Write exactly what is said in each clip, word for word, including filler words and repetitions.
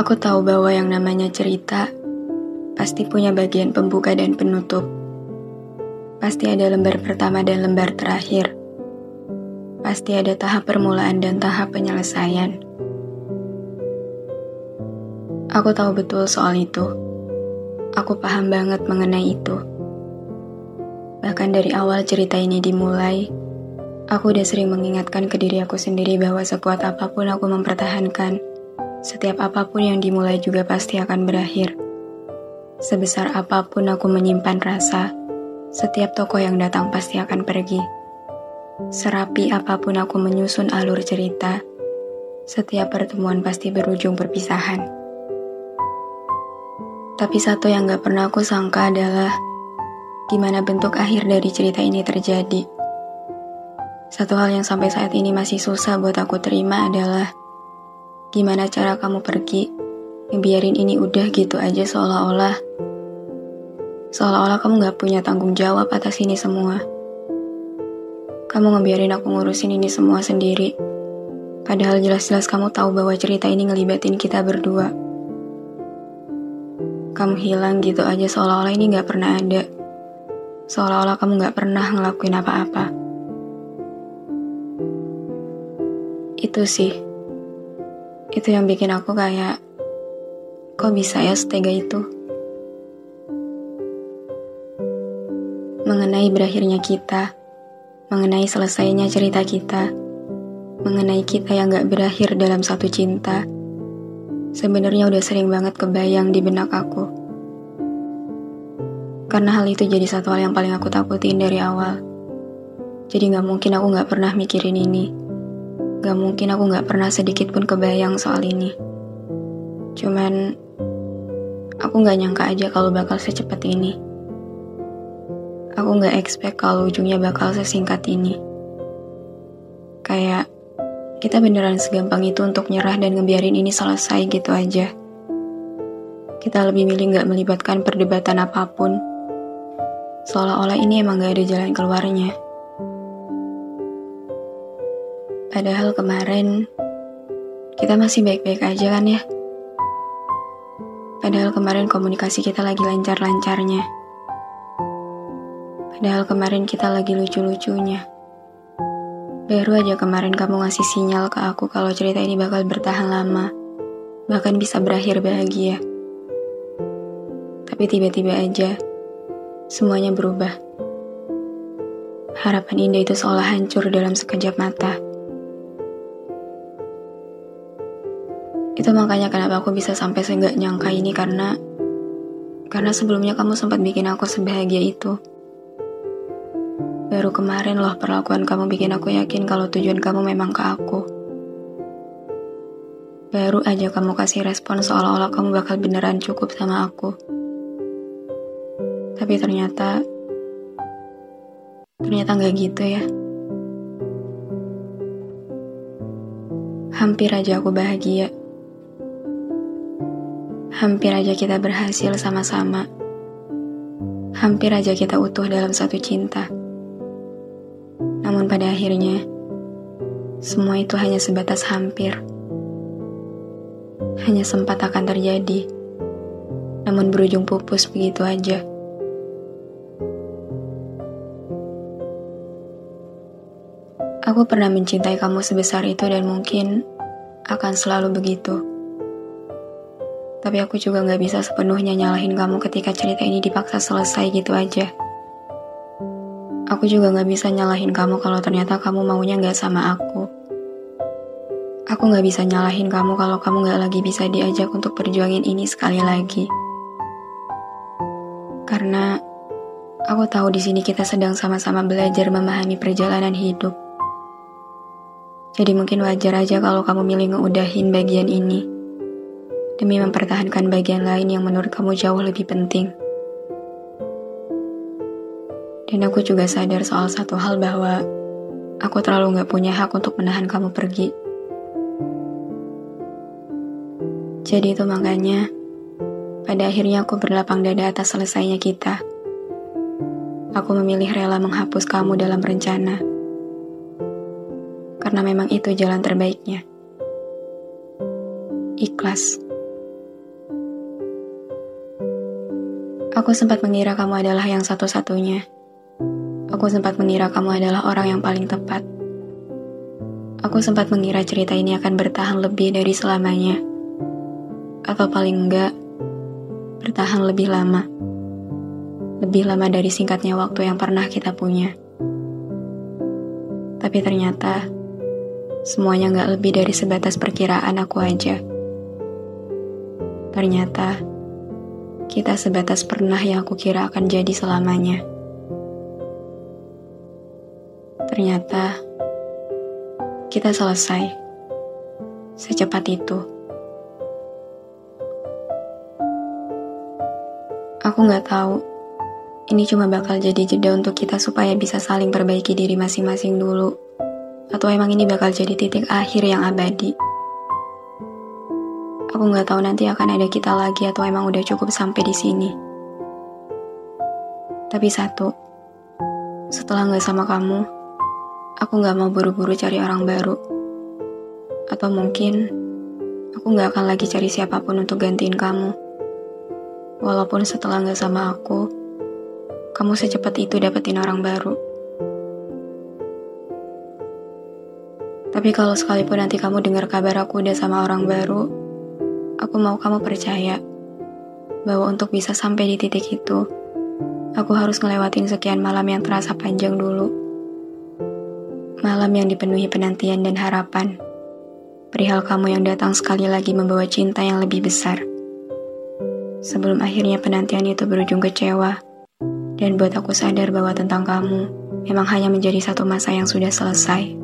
Aku tahu bahwa yang namanya cerita pasti punya bagian pembuka dan penutup. Pasti ada lembar pertama dan lembar terakhir. Pasti ada tahap permulaan dan tahap penyelesaian. Aku tahu betul soal itu. Aku paham banget mengenai itu. Bahkan dari awal cerita ini dimulai, aku udah sering mengingatkan ke diri aku sendiri bahwa sekuat apapun aku mempertahankan, setiap apapun yang dimulai juga pasti akan berakhir. Sebesar apapun aku menyimpan rasa, setiap tokoh yang datang pasti akan pergi. Serapi apapun aku menyusun alur cerita, setiap pertemuan pasti berujung perpisahan. Tapi satu yang gak pernah aku sangka adalah gimana bentuk akhir dari cerita ini terjadi. Satu hal yang sampai saat ini masih susah buat aku terima adalah gimana cara kamu pergi, ngebiarin ini udah gitu aja seolah-olah. Seolah-olah kamu gak punya tanggung jawab atas ini semua. Kamu ngebiarin aku ngurusin ini semua sendiri. Padahal jelas-jelas kamu tahu bahwa cerita ini ngelibatin kita berdua. Kamu hilang gitu aja seolah-olah ini gak pernah ada. Seolah-olah kamu gak pernah ngelakuin apa-apa. Itu sih. Itu yang bikin aku kayak, kok bisa ya setega itu? Mengenai berakhirnya kita, mengenai selesainya cerita kita, mengenai kita yang gak berakhir dalam satu cinta, sebenarnya udah sering banget kebayang di benak aku. Karena hal itu jadi satu hal yang paling aku takutin dari awal. Jadi gak mungkin aku gak pernah mikirin ini. Gak mungkin aku gak pernah sedikit pun kebayang soal ini. Cuman aku gak nyangka aja kalau bakal secepat ini. Aku gak expect kalau ujungnya bakal sesingkat ini. Kayak kita beneran segampang itu untuk nyerah dan ngebiarin ini selesai gitu aja. Kita lebih milih gak melibatkan perdebatan apapun. Seolah-olah ini emang gak ada jalan keluarnya. Padahal kemarin, kita masih baik-baik aja kan ya? Padahal kemarin komunikasi kita lagi lancar-lancarnya. Padahal kemarin kita lagi lucu-lucunya. Baru aja kemarin kamu ngasih sinyal ke aku kalau cerita ini bakal bertahan lama, bahkan bisa berakhir bahagia. Tapi tiba-tiba aja, semuanya berubah. Harapan indah itu seolah hancur dalam sekejap mata. Itu makanya kenapa aku bisa sampai seenggak nyangka ini karena, karena sebelumnya kamu sempat bikin aku sebahagia itu. Baru kemarin loh perlakuan kamu bikin aku yakin kalau tujuan kamu memang ke aku. Baru aja kamu kasih respon seolah-olah kamu bakal beneran cukup sama aku. Tapi ternyata, ternyata gak gitu ya. Hampir aja aku bahagia. Hampir aja kita berhasil sama-sama. Hampir aja kita utuh dalam satu cinta. Namun pada akhirnya, semua itu hanya sebatas hampir. Hanya sempat akan terjadi, namun berujung pupus begitu aja. Aku pernah mencintai kamu sebesar itu dan mungkin akan selalu begitu. Tapi aku juga gak bisa sepenuhnya nyalahin kamu ketika cerita ini dipaksa selesai gitu aja. Aku juga gak bisa nyalahin kamu kalau ternyata kamu maunya gak sama aku. Aku gak bisa nyalahin kamu kalau kamu gak lagi bisa diajak untuk perjuangin ini sekali lagi. Karena Aku tahu di sini kita sedang sama-sama belajar memahami perjalanan hidup. Jadi mungkin wajar aja kalau kamu milih ngeudahin bagian ini demi mempertahankan bagian lain yang menurut kamu jauh lebih penting. Dan aku juga sadar soal satu hal, bahwa aku terlalu gak punya hak untuk menahan kamu pergi. Jadi itu makanya pada akhirnya aku berlapang dada atas selesainya kita. Aku memilih rela menghapus kamu dalam rencana. Karena memang itu jalan terbaiknya. Ikhlas. Aku sempat mengira kamu adalah yang satu-satunya. Aku sempat mengira kamu adalah orang yang paling tepat. Aku sempat mengira cerita ini akan bertahan lebih dari selamanya. Atau paling enggak, bertahan lebih lama. Lebih lama dari singkatnya waktu yang pernah kita punya. Tapi ternyata, semuanya enggak lebih dari sebatas perkiraan aku aja. Ternyata, kita sebatas pernah yang aku kira akan jadi selamanya. Ternyata, kita selesai. Secepat itu. Aku gak tahu, ini cuma bakal jadi jeda untuk kita supaya bisa saling perbaiki diri masing-masing dulu. Atau emang ini bakal jadi titik akhir yang abadi. Aku gak tahu nanti akan ada kita lagi atau emang udah cukup sampai di sini. Tapi satu, setelah gak sama kamu, aku gak mau buru-buru cari orang baru. Atau mungkin, aku gak akan lagi cari siapapun untuk gantiin kamu. Walaupun setelah gak sama aku, kamu secepat itu dapetin orang baru. Tapi kalau sekalipun nanti kamu dengar kabar aku udah sama orang baru, aku mau kamu percaya bahwa untuk bisa sampai di titik itu, aku harus ngelewatin sekian malam yang terasa panjang dulu. Malam yang dipenuhi penantian dan harapan. Perihal kamu yang datang sekali lagi membawa cinta yang lebih besar. Sebelum akhirnya penantian itu berujung kecewa, dan buat aku sadar bahwa tentang kamu memang hanya menjadi satu masa yang sudah selesai.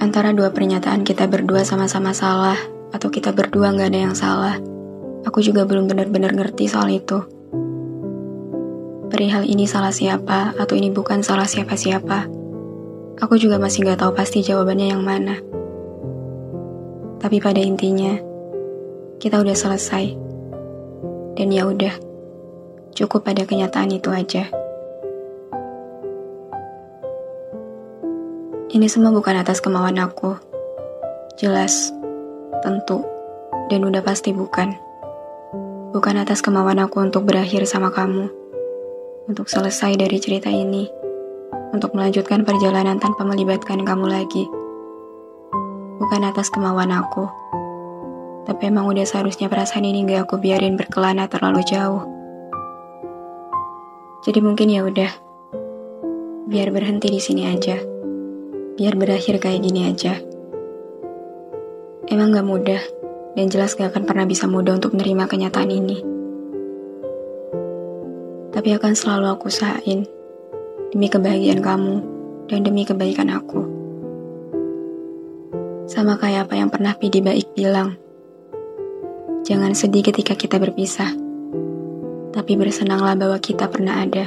Antara dua pernyataan kita berdua sama-sama salah, atau kita berdua gak ada yang salah, aku juga belum benar-benar ngerti soal itu. Perihal ini salah siapa, atau ini bukan salah siapa-siapa, aku juga masih gak tahu pasti jawabannya yang mana. Tapi pada intinya, kita udah selesai. Dan ya udah, cukup pada kenyataan itu aja. Ini semua bukan atas kemauan aku. Jelas, tentu, dan udah pasti bukan. Bukan atas kemauan aku untuk berakhir sama kamu. Untuk selesai dari cerita ini. Untuk melanjutkan perjalanan tanpa melibatkan kamu lagi. Bukan atas kemauan aku. Tapi emang udah seharusnya perasaan ini gak aku biarin berkelana terlalu jauh. Jadi mungkin ya udah, biar berhenti di sini aja. Biar berakhir kayak gini aja. Emang gak mudah, dan jelas gak akan pernah bisa mudah untuk menerima kenyataan ini. Tapi akan selalu aku usahain, demi kebahagiaan kamu, dan demi kebaikan aku. Sama kayak apa yang pernah Pidi Baik bilang, jangan sedih ketika kita berpisah, tapi bersenanglah bahwa kita pernah ada.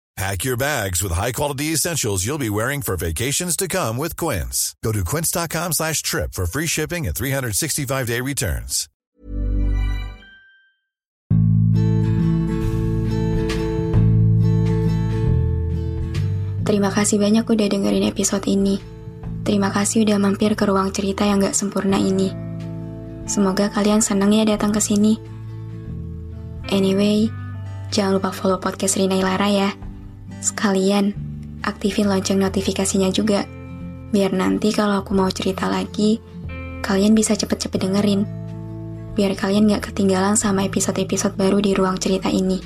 Pack your bags with high-quality essentials you'll be wearing for vacations to come with Quince. Go to quince.com slash trip for free shipping and three sixty-five day returns. Terima kasih banyak udah dengerin episode ini. Terima kasih udah mampir ke ruang cerita yang gak sempurna ini. Semoga kalian seneng ya datang ke sini. Anyway, jangan lupa follow podcast Rina Ilara ya. Sekalian, aktifin lonceng notifikasinya juga, biar nanti kalau aku mau cerita lagi, kalian bisa cepet-cepet dengerin, biar kalian gak ketinggalan sama episode-episode baru di ruang cerita ini.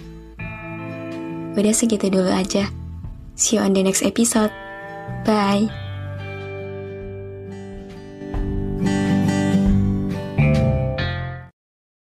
Udah segitu dulu aja. See you on the next episode. Bye!